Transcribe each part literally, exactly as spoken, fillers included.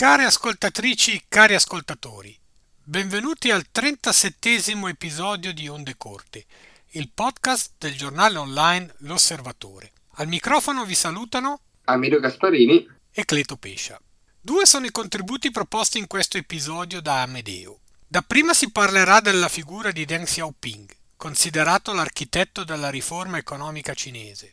Care ascoltatrici, cari ascoltatori, benvenuti al trentasettesimo episodio di Onde Corte, il podcast del giornale online L'Osservatore. Al microfono vi salutano Amedeo Gasparini e Cleto Pescia. Due sono i contributi proposti in questo episodio da Amedeo. Dapprima si parlerà della figura di Deng Xiaoping, considerato l'architetto della riforma economica cinese.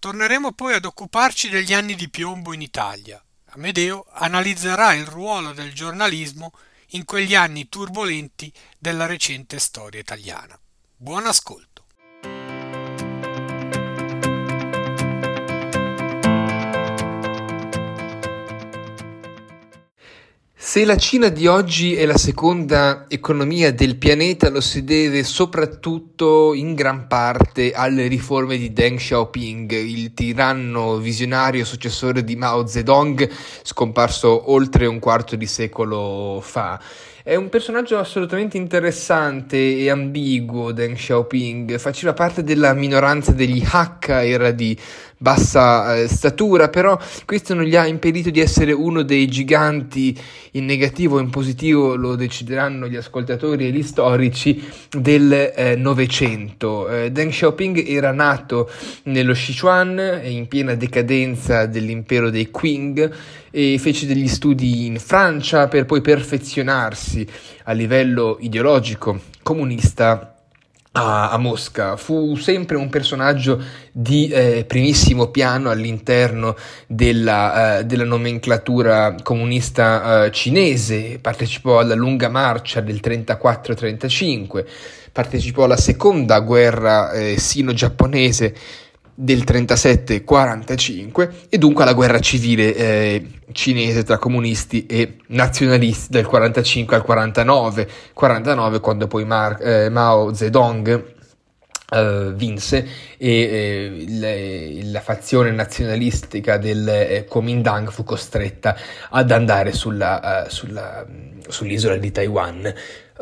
Torneremo poi ad occuparci degli anni di piombo in Italia. Amedeo analizzerà il ruolo del giornalismo in quegli anni turbolenti della recente storia italiana. Buon ascolto. Se la Cina di oggi è la seconda economia del pianeta, lo si deve soprattutto in gran parte alle riforme di Deng Xiaoping, il tiranno visionario successore di Mao Zedong, scomparso oltre un quarto di secolo fa. È un personaggio assolutamente interessante e ambiguo. Deng Xiaoping faceva parte della minoranza degli Hakka, era di bassa eh, statura, però questo non gli ha impedito di essere uno dei giganti, in negativo o in positivo lo decideranno gli ascoltatori e gli storici, del Novecento. Eh, eh, Deng Xiaoping era nato nello Sichuan, in piena decadenza dell'impero dei Qing, e fece degli studi in Francia per poi perfezionarsi a livello ideologico comunista a, a Mosca. Fu sempre un personaggio di eh, primissimo piano all'interno della, eh, della nomenclatura comunista eh, cinese. Partecipò alla lunga marcia del trentaquattro trentacinque, partecipò alla seconda guerra eh, sino-giapponese del trentasette quarantacinque e dunque alla guerra civile eh, cinese tra comunisti e nazionalisti del quarantacinque al quarantanove, quarantanove, quando poi Mar- eh, Mao Zedong eh, vinse e eh, le, la fazione nazionalistica del eh, Kuomintang fu costretta ad andare sulla, uh, sulla, sull'isola di Taiwan.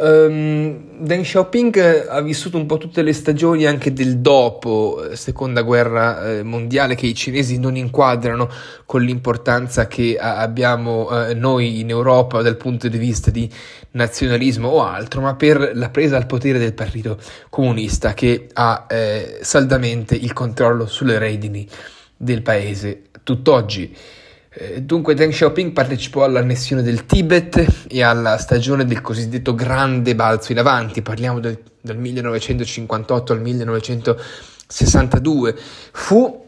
Um, Deng Xiaoping ha vissuto un po' tutte le stagioni anche del dopo seconda guerra mondiale, che i cinesi non inquadrano con l'importanza che abbiamo eh, noi in Europa dal punto di vista di nazionalismo o altro, ma per la presa al potere del partito comunista, che ha eh, saldamente il controllo sulle redini del paese tutt'oggi. Dunque Deng Xiaoping partecipò all'annessione del Tibet e alla stagione del cosiddetto grande balzo in avanti, parliamo del, dal millenovecentocinquantotto al millenovecentosessantadue, fu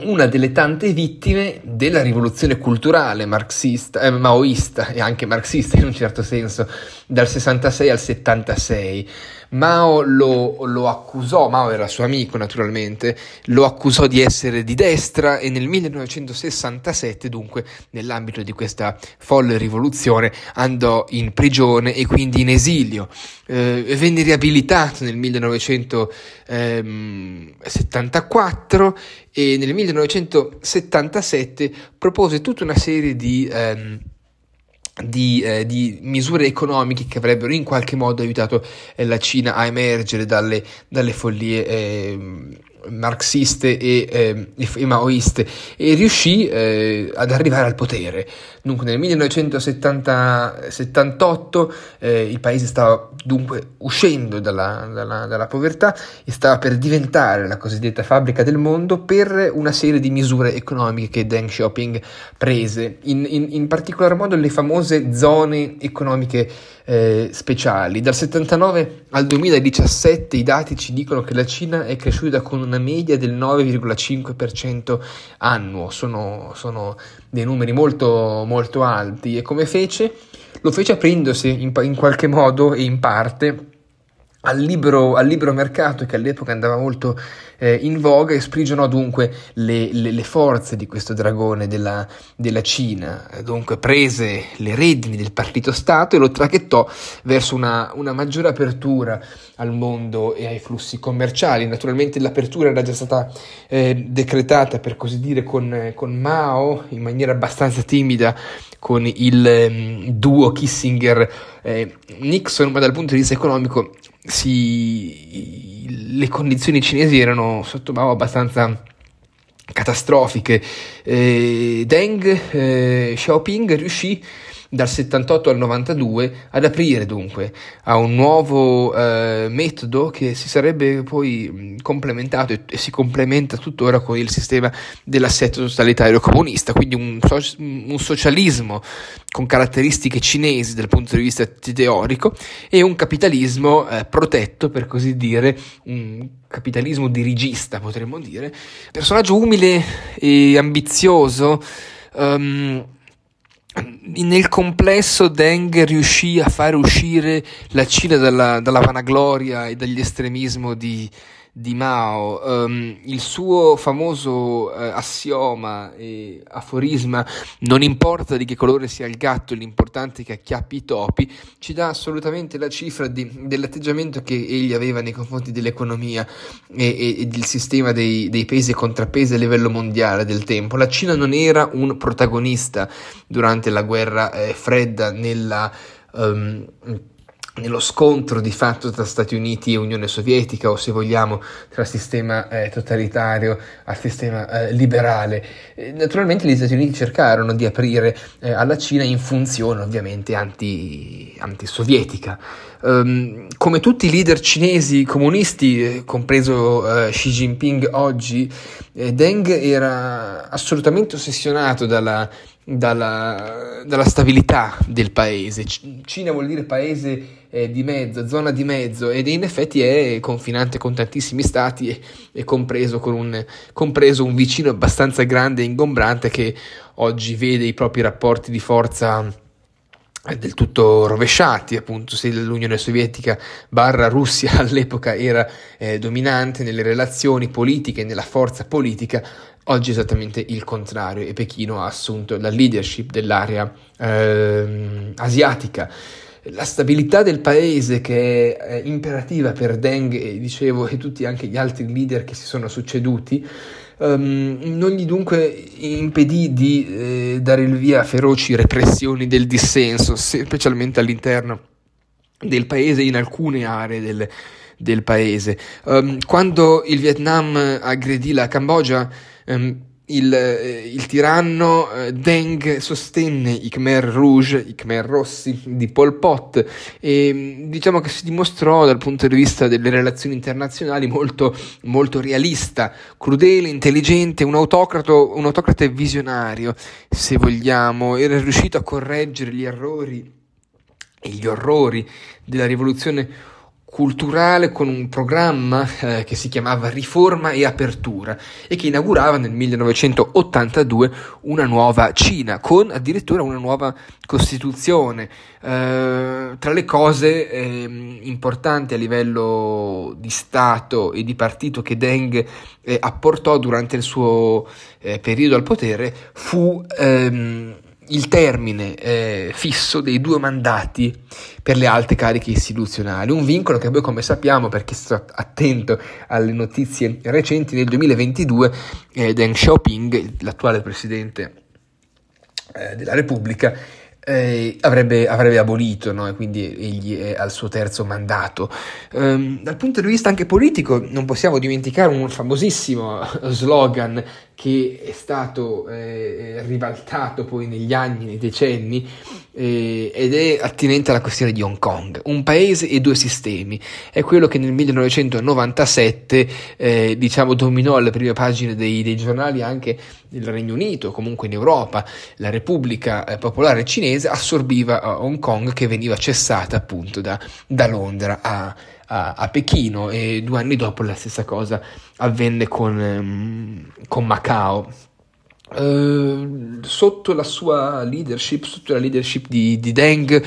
una delle tante vittime della rivoluzione culturale marxista, eh, maoista e anche marxista in un certo senso, dal sessantasei al settantasei. Mao lo, lo accusò, Mao era suo amico naturalmente, lo accusò di essere di destra e nel millenovecentosessantasette, dunque nell'ambito di questa folle rivoluzione, andò in prigione e quindi in esilio. Eh, venne riabilitato nel millenovecentosettantaquattro e nel millenovecentosettantasette propose tutta una serie di... Ehm, Di, eh, di misure economiche che avrebbero in qualche modo aiutato eh, la Cina a emergere dalle, dalle follie eh, marxiste e, eh, e maoiste, e riuscì eh, ad arrivare al potere. Dunque nel millenovecentosettantotto eh, il paese stava dunque uscendo dalla, dalla, dalla povertà e stava per diventare la cosiddetta fabbrica del mondo, per una serie di misure economiche che Deng Xiaoping prese, in, in, in particolar modo le famose zone economiche eh, speciali. Dal settantanove al duemiladiciassette i dati ci dicono che la Cina è cresciuta con una media del nove virgola cinque per cento annuo, sono, sono dei numeri molto, molto alti. E come fece? Lo fece aprendosi in, in qualche modo e in parte al libero, al libero mercato, che all'epoca andava molto eh, in voga, e sprigionò dunque le, le, le forze di questo dragone della, della Cina. Dunque prese le redini del partito Stato e lo traghettò verso una, una maggiore apertura al mondo e ai flussi commerciali. Naturalmente l'apertura era già stata eh, decretata, per così dire, con, con Mao, in maniera abbastanza timida, con il um, duo Kissinger-Nixon, eh, ma dal punto di vista economico si, le condizioni cinesi erano sotto Mao abbastanza catastrofiche. Eh, Deng eh, Xiaoping riuscì dal settantotto al novantadue ad aprire dunque a un nuovo eh, metodo che si sarebbe poi complementato e, e si complementa tuttora con il sistema dell'assetto totalitario comunista, quindi un, so- un socialismo con caratteristiche cinesi dal punto di vista teorico e un capitalismo eh, protetto, per così dire, un capitalismo dirigista potremmo dire. Personaggio umile e ambizioso, um, nel complesso Deng riuscì a fare uscire la Cina dalla, dalla vanagloria e dagli estremismo di, di Mao. Um, il suo famoso uh, assioma e aforisma "non importa di che colore sia il gatto, l'importante è che acchiappi i topi" ci dà assolutamente la cifra di, dell'atteggiamento che egli aveva nei confronti dell'economia e, e, e del sistema dei, dei pesi e contrappesi a livello mondiale del tempo. La Cina non era un protagonista durante la guerra eh, fredda nella um, nello scontro di fatto tra Stati Uniti e Unione Sovietica, o se vogliamo tra sistema eh, totalitario al sistema eh, liberale. Naturalmente gli Stati Uniti cercarono di aprire eh, alla Cina in funzione ovviamente anti, antisovietica. Um, come tutti i leader cinesi comunisti, compreso eh, Xi Jinping oggi, eh, Deng era assolutamente ossessionato dalla Dalla, dalla stabilità del paese. Cina vuol dire paese eh, di mezzo, zona di mezzo, ed in effetti è confinante con tantissimi stati e, e compreso, con un, compreso un vicino abbastanza grande e ingombrante che oggi vede i propri rapporti di forza del tutto rovesciati. Appunto, se l'Unione Sovietica barra Russia all'epoca era eh, dominante nelle relazioni politiche e nella forza politica, oggi è esattamente il contrario e Pechino ha assunto la leadership dell'area eh, asiatica. La stabilità del paese, che è eh, imperativa per Deng e dicevo e tutti anche gli altri leader che si sono succeduti, Um, non gli dunque impedì di eh, dare il via a feroci repressioni del dissenso, specialmente all'interno del paese e in alcune aree del, del paese. Um, quando il Vietnam aggredì la Cambogia, um, il, eh, il tiranno eh, Deng sostenne i Khmer Rouge, i Khmer Rossi di Pol Pot, e diciamo che si dimostrò dal punto di vista delle relazioni internazionali molto, molto realista, crudele, intelligente, un autocrato, un autocrate visionario se vogliamo. Era riuscito a correggere gli errori e gli orrori della rivoluzione culturale con un programma eh, che si chiamava Riforma e Apertura e che inaugurava nel millenovecentottantadue una nuova Cina con addirittura una nuova Costituzione. Eh, tra le cose eh, importanti a livello di Stato e di partito che Deng eh, apportò durante il suo eh, periodo al potere fu ehm, il termine eh, fisso dei due mandati per le alte cariche istituzionali, un vincolo che poi, come sappiamo, per chi sta attento alle notizie recenti, nel duemilaventidue eh, Deng Xiaoping, l'attuale presidente eh, della Repubblica, Eh, avrebbe, avrebbe abolito, no? E quindi egli è al suo terzo mandato. Ehm, dal punto di vista anche politico non possiamo dimenticare un famosissimo slogan che è stato eh, ribaltato poi negli anni, nei decenni, eh, ed è attinente alla questione di Hong Kong: un paese e due sistemi. È quello che nel millenovecentonovantasette eh, diciamo dominò le prime pagine dei, dei giornali anche nel Regno Unito, comunque in Europa. La Repubblica eh, Popolare Cinese assorbiva Hong Kong, che veniva cessata appunto da, da Londra a, a, a Pechino, e due anni dopo la stessa cosa avvenne con, con Macao. Eh, sotto la sua leadership, sotto la leadership di, di Deng,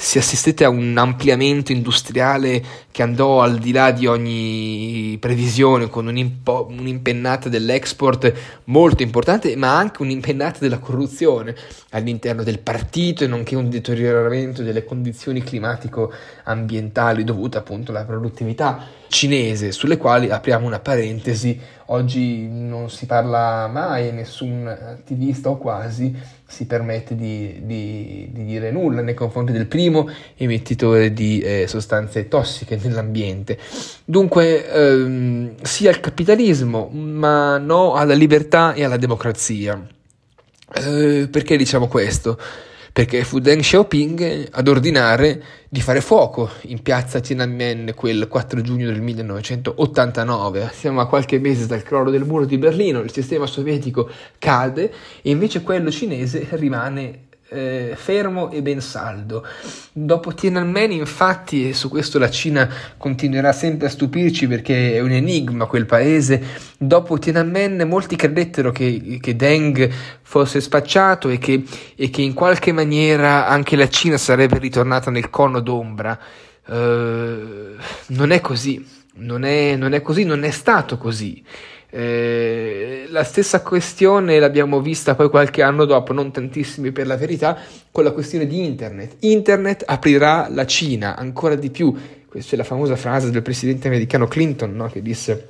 si assistette a un ampliamento industriale che andò al di là di ogni previsione, con un'impennata dell'export molto importante, ma anche un'impennata della corruzione all'interno del partito, e nonché un deterioramento delle condizioni climatico-ambientali dovute appunto alla produttività cinese, sulle quali apriamo una parentesi. Oggi non si parla mai, nessun attivista o quasi si permette di, di, di dire nulla nei confronti del primo emettitore di eh, sostanze tossiche nell'ambiente. Dunque ehm, sì al capitalismo, ma no alla libertà e alla democrazia. Eh, perché diciamo questo? Perché fu Deng Xiaoping ad ordinare di fare fuoco in piazza Tiananmen quel quattro giugno del millenovecentottantanove. Siamo a qualche mese dal crollo del muro di Berlino, il sistema sovietico cade e invece quello cinese rimane eh, fermo e ben saldo. Dopo Tiananmen, infatti, e su questo la Cina continuerà sempre a stupirci perché è un enigma quel paese, dopo Tiananmen molti credettero che, che Deng fosse spacciato e che, e che in qualche maniera anche la Cina sarebbe ritornata nel cono d'ombra. Uh, non è così, non è, non è così, non è stato così. Eh, la stessa questione l'abbiamo vista poi qualche anno dopo, non tantissimi per la verità, con la questione di internet. Internet aprirà la Cina ancora di più. Questa è la famosa frase del presidente americano Clinton, no? Che disse...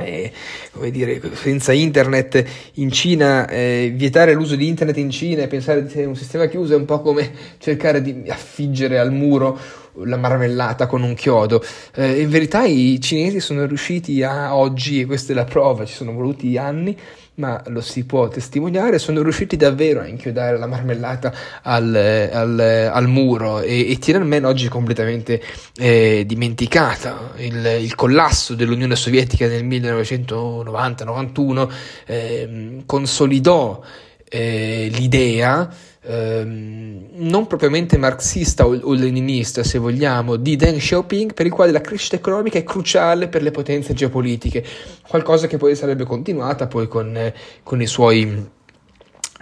Eh, come dire, senza internet in Cina, eh, vietare l'uso di internet in Cina e pensare di un sistema chiuso è un po' come cercare di affiggere al muro la marmellata con un chiodo. Eh, in verità i cinesi sono riusciti a oggi, e questa è la prova, ci sono voluti anni, ma lo si può testimoniare, sono riusciti davvero a inchiodare la marmellata al, al, al muro e, e Tiananmen oggi è completamente eh, dimenticata. Il, il collasso dell'Unione Sovietica nel millenovecentonovanta novantuno eh, consolidò eh, l'idea Ehm, non propriamente marxista o, o leninista, se vogliamo, di Deng Xiaoping, per il quale la crescita economica è cruciale per le potenze geopolitiche, qualcosa che poi sarebbe continuata poi con, eh, con i suoi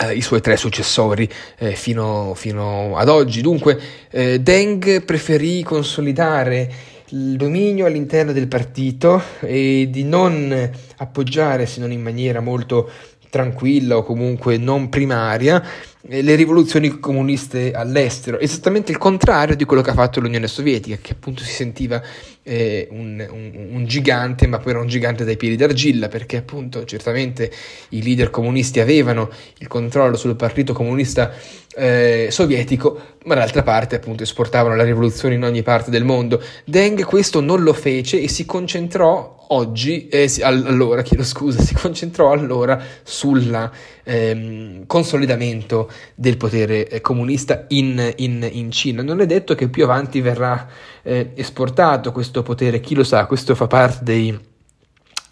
eh, i suoi tre successori eh, fino, fino ad oggi. Dunque eh, Deng preferì consolidare il dominio all'interno del partito e di non appoggiare, se non in maniera molto tranquilla o comunque non primaria, le rivoluzioni comuniste all'estero, esattamente il contrario di quello che ha fatto l'Unione Sovietica, che appunto si sentiva eh, un, un, un gigante, ma poi era un gigante dai piedi d'argilla, perché appunto certamente i leader comunisti avevano il controllo sul partito comunista eh, sovietico, ma d'altra parte appunto esportavano la rivoluzione in ogni parte del mondo. Deng questo non lo fece e si concentrò oggi, eh, si, allora chiedo scusa, si concentrò allora sul ehm, consolidamento del potere eh, comunista in, in, in Cina. Non è detto che più avanti verrà eh, esportato questo potere, chi lo sa, questo fa parte dei...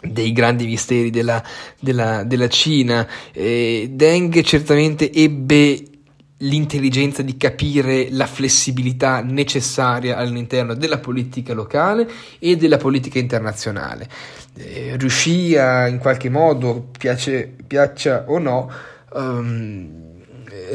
dei grandi misteri della, della, della Cina. Eh, Deng certamente ebbe l'intelligenza di capire la flessibilità necessaria all'interno della politica locale e della politica internazionale. Eh, riuscì a, in qualche modo, piace, piaccia o no, um,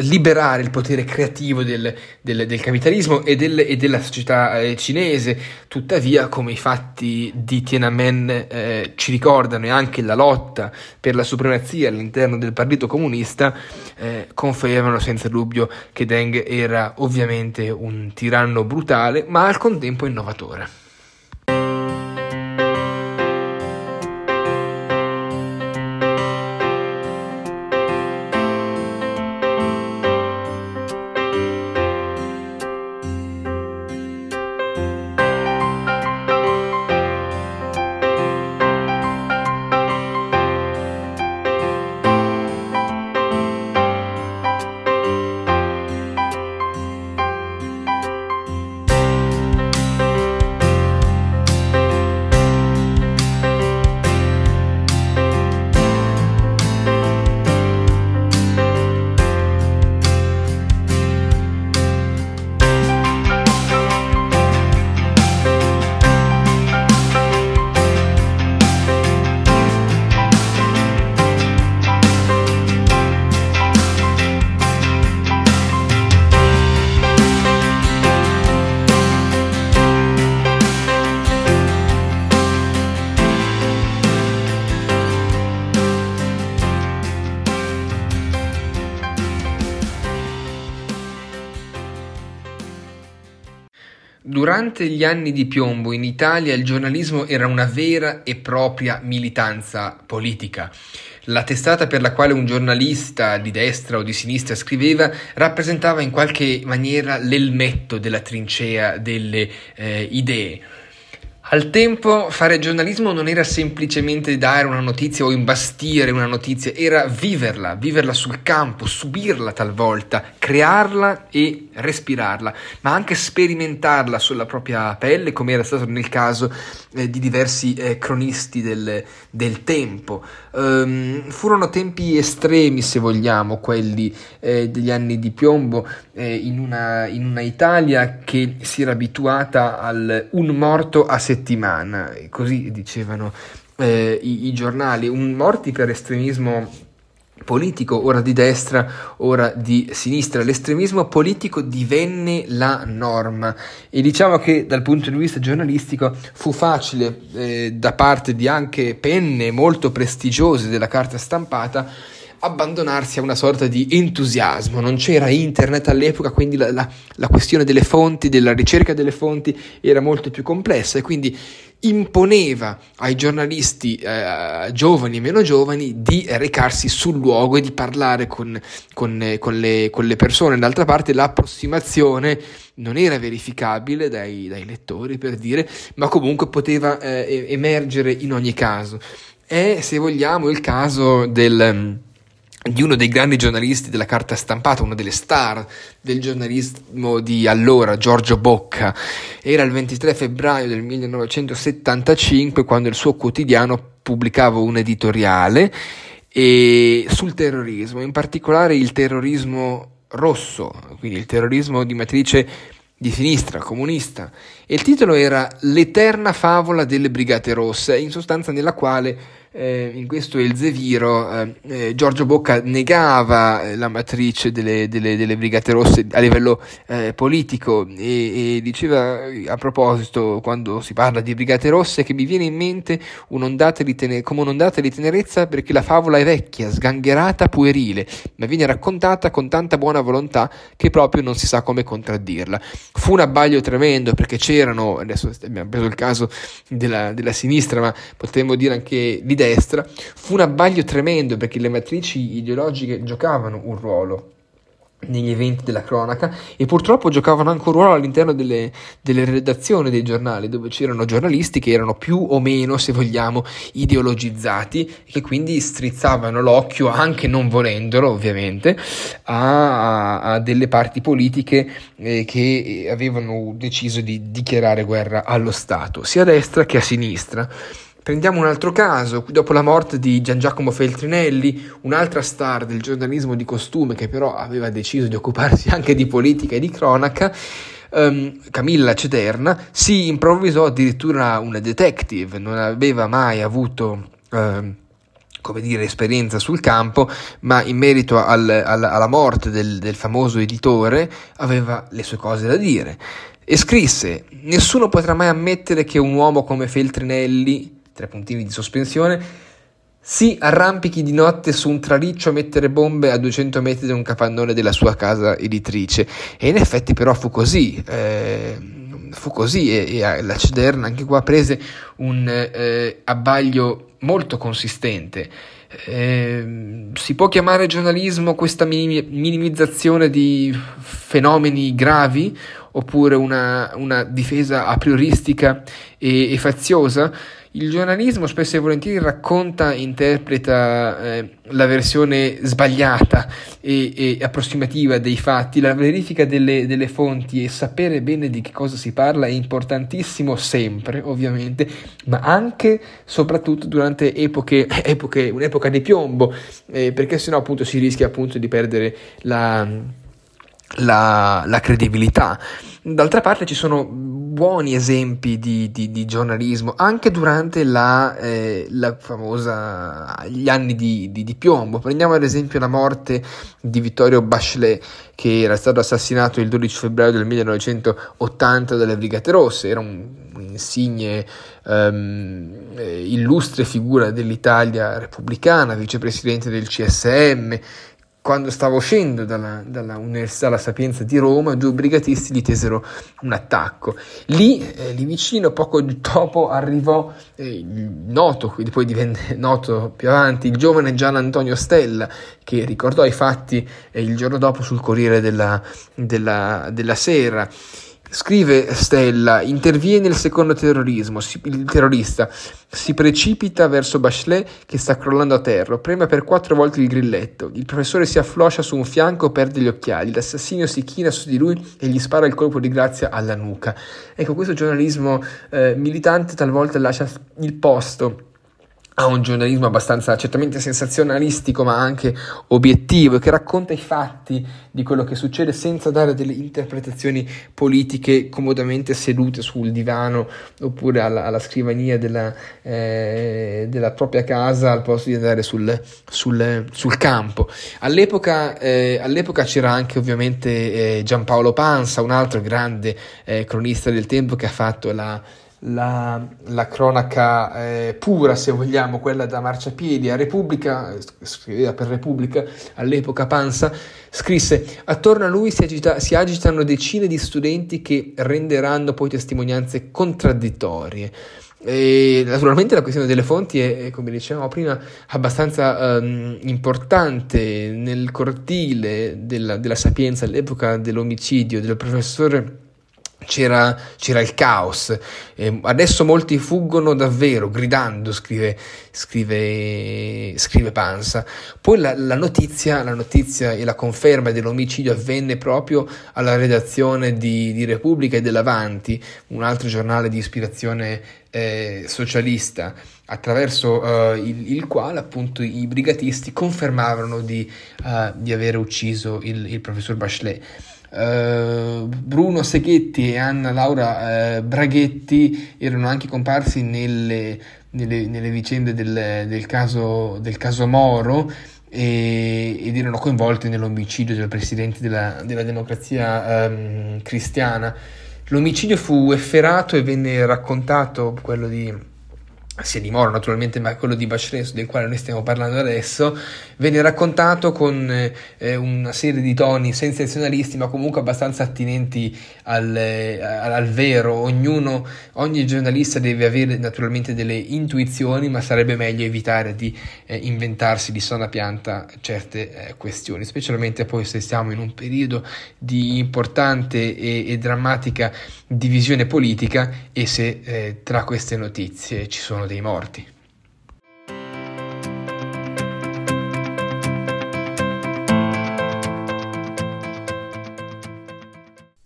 liberare il potere creativo del, del, del capitalismo e, del, e della società eh, cinese. Tuttavia, come i fatti di Tiananmen eh, ci ricordano, e anche la lotta per la supremazia all'interno del partito comunista eh, confermano senza dubbio che Deng era ovviamente un tiranno brutale, ma al contempo innovatore. Durante gli anni di piombo in Italia il giornalismo era una vera e propria militanza politica. La testata per la quale un giornalista di destra o di sinistra scriveva rappresentava in qualche maniera l'elmetto della trincea delle eh, idee. Al tempo fare giornalismo non era semplicemente dare una notizia o imbastire una notizia, era viverla, viverla sul campo, subirla talvolta, crearla e respirarla, ma anche sperimentarla sulla propria pelle, come era stato nel caso eh, di diversi eh, cronisti del, del tempo. Ehm, furono tempi estremi, se vogliamo, quelli eh, degli anni di piombo eh, in una, in una Italia che si era abituata al un morto a settimana. settimana, così dicevano eh, i, i giornali, un morti per estremismo politico, ora di destra, ora di sinistra. L'estremismo politico divenne la norma e diciamo che dal punto di vista giornalistico fu facile eh, da parte di anche penne molto prestigiose della carta stampata abbandonarsi a una sorta di entusiasmo. Non c'era internet all'epoca, quindi la, la, la questione delle fonti, della ricerca delle fonti era molto più complessa e quindi imponeva ai giornalisti eh, giovani e meno giovani di recarsi sul luogo e di parlare con, con, con, le, con le persone. D'altra parte l'approssimazione non era verificabile dai, dai lettori, per dire, ma comunque poteva eh, emergere in ogni caso. È, se vogliamo, il caso del... di uno dei grandi giornalisti della carta stampata, una delle star del giornalismo di allora, Giorgio Bocca. Era il ventitré febbraio del millenovecentosettantacinque quando il suo quotidiano pubblicava un editoriale e sul terrorismo, in particolare il terrorismo rosso, quindi il terrorismo di matrice di sinistra, comunista, e il titolo era L'eterna favola delle Brigate Rosse, in sostanza nella quale eh, in questo elzeviro eh, eh, Giorgio Bocca negava la matrice delle, delle, delle Brigate Rosse a livello eh, politico e, e diceva, a proposito, quando si parla di Brigate Rosse, che mi viene in mente un'ondata di tene- come un'ondata di tenerezza, perché la favola è vecchia, sgangherata, puerile, ma viene raccontata con tanta buona volontà che proprio non si sa come contraddirla. Fu un abbaglio tremendo, perché c'erano, adesso abbiamo preso il caso della, della sinistra, ma potremmo dire anche di destra, fu un abbaglio tremendo perché le matrici ideologiche giocavano un ruolo negli eventi della cronaca e purtroppo giocavano anche un ruolo all'interno delle, delle redazioni dei giornali, dove c'erano giornalisti che erano più o meno, se vogliamo, ideologizzati e che quindi strizzavano l'occhio, anche non volendolo ovviamente, a, a delle parti politiche eh, che avevano deciso di dichiarare guerra allo Stato, sia a destra che a sinistra. Prendiamo un altro caso, dopo la morte di Gian Giacomo Feltrinelli, un'altra star del giornalismo di costume che però aveva deciso di occuparsi anche di politica e di cronaca, um, Camilla Cederna, si improvvisò addirittura una detective, non aveva mai avuto... Um, come dire, esperienza sul campo, ma in merito al, al, alla morte del, del famoso editore aveva le sue cose da dire e scrisse: nessuno potrà mai ammettere che un uomo come Feltrinelli, tre puntini di sospensione, si arrampichi di notte su un traliccio a mettere bombe a duecento metri da un capannone della sua casa editrice. E in effetti però fu così, eh, fu così e, e la Cederna anche qua prese un eh, abbaglio molto consistente. Eh, si può chiamare giornalismo questa minimizzazione di fenomeni gravi oppure una, una difesa a prioristica e, e faziosa? Il giornalismo spesso e volentieri racconta e interpreta eh, la versione sbagliata e, e approssimativa dei fatti. La verifica delle, delle fonti e sapere bene di che cosa si parla è importantissimo sempre, ovviamente, ma anche soprattutto durante epoche, epoche un'epoca di piombo, eh, perché sennò appunto si rischia appunto di perdere la, la, la credibilità. D'altra parte ci sono buoni esempi di, di, di giornalismo anche durante la, eh, la famosa gli anni di, di, di piombo. Prendiamo ad esempio la morte di Vittorio Bachelet, che era stato assassinato il dodici febbraio del millenovecentottanta dalle Brigate Rosse. Era un, un insigne um, illustre figura dell'Italia repubblicana, vicepresidente del C S M, quando stavo uscendo dalla, dalla Università La Sapienza di Roma, due brigatisti gli tesero un attacco. Lì, eh, lì vicino, poco dopo, arrivò eh, il noto, quindi poi divenne noto più avanti, il giovane Gian Antonio Stella, che ricordò i fatti eh, il giorno dopo sul Corriere della, della, della Sera. Scrive Stella: interviene il secondo terrorismo, si, il terrorista si precipita verso Bachelet che sta crollando a terra, preme per quattro volte il grilletto, il professore si affloscia su un fianco, perde gli occhiali, l'assassino si china su di lui e gli spara il colpo di grazia alla nuca. Ecco, questo giornalismo eh, militante talvolta lascia il posto ha un giornalismo abbastanza certamente sensazionalistico, ma anche obiettivo, che racconta i fatti di quello che succede senza dare delle interpretazioni politiche comodamente sedute sul divano oppure alla, alla scrivania della, eh, della propria casa al posto di andare sul, sul, sul campo. All'epoca, eh, all'epoca c'era anche ovviamente eh, Giampaolo Pansa, un altro grande eh, cronista del tempo che ha fatto la La, la cronaca eh, pura, se vogliamo, quella da marciapiedi a Repubblica. Scriveva per Repubblica all'epoca Pansa, scrisse: attorno a lui si, agita, si agitano decine di studenti che renderanno poi testimonianze contraddittorie. E naturalmente la questione delle fonti è, come dicevamo prima, abbastanza um, importante. Nel cortile della, della Sapienza, all'epoca dell'omicidio del professore, C'era, c'era il caos. Eh, adesso molti fuggono davvero gridando, scrive, scrive, scrive Pansa. Poi la, la notizia, la notizia e la conferma dell'omicidio avvenne proprio alla redazione di, di Repubblica e dell'Avanti, un altro giornale di ispirazione eh, socialista, attraverso eh, il, il quale appunto i brigatisti confermavano di, eh, di avere ucciso il, il professor Bachelet. Uh, Bruno Seghetti e Anna Laura uh, Braghetti erano anche comparsi nelle, nelle, nelle vicende del, del, caso, del caso Moro e, ed erano coinvolti nell'omicidio del presidente della, della Democrazia um, Cristiana. L'omicidio fu efferato e venne raccontato, quello di sia di Moro naturalmente, ma quello di Bachelet, del quale noi stiamo parlando adesso, venne raccontato con eh, una serie di toni sensazionalisti ma comunque abbastanza attinenti al, eh, al vero. Ognuno, ogni giornalista deve avere naturalmente delle intuizioni, ma sarebbe meglio evitare di eh, inventarsi di sana pianta certe eh, questioni, specialmente poi se stiamo in un periodo di importante e, e drammatica divisione politica e se eh, tra queste notizie ci sono dei morti.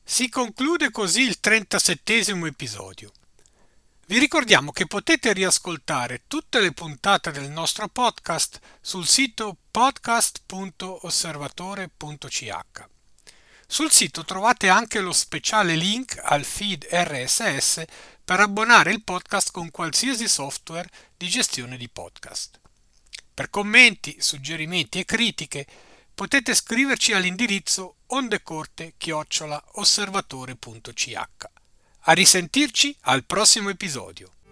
Si conclude così il trentasettesimo episodio. Vi ricordiamo che potete riascoltare tutte le puntate del nostro podcast sul sito podcast punto osservatore punto c h. Sul sito trovate anche lo speciale link al feed R S S per abbonare il podcast con qualsiasi software di gestione di podcast. Per commenti, suggerimenti e critiche potete scriverci all'indirizzo ondecorte chiocciola osservatore punto c h. A risentirci al prossimo episodio.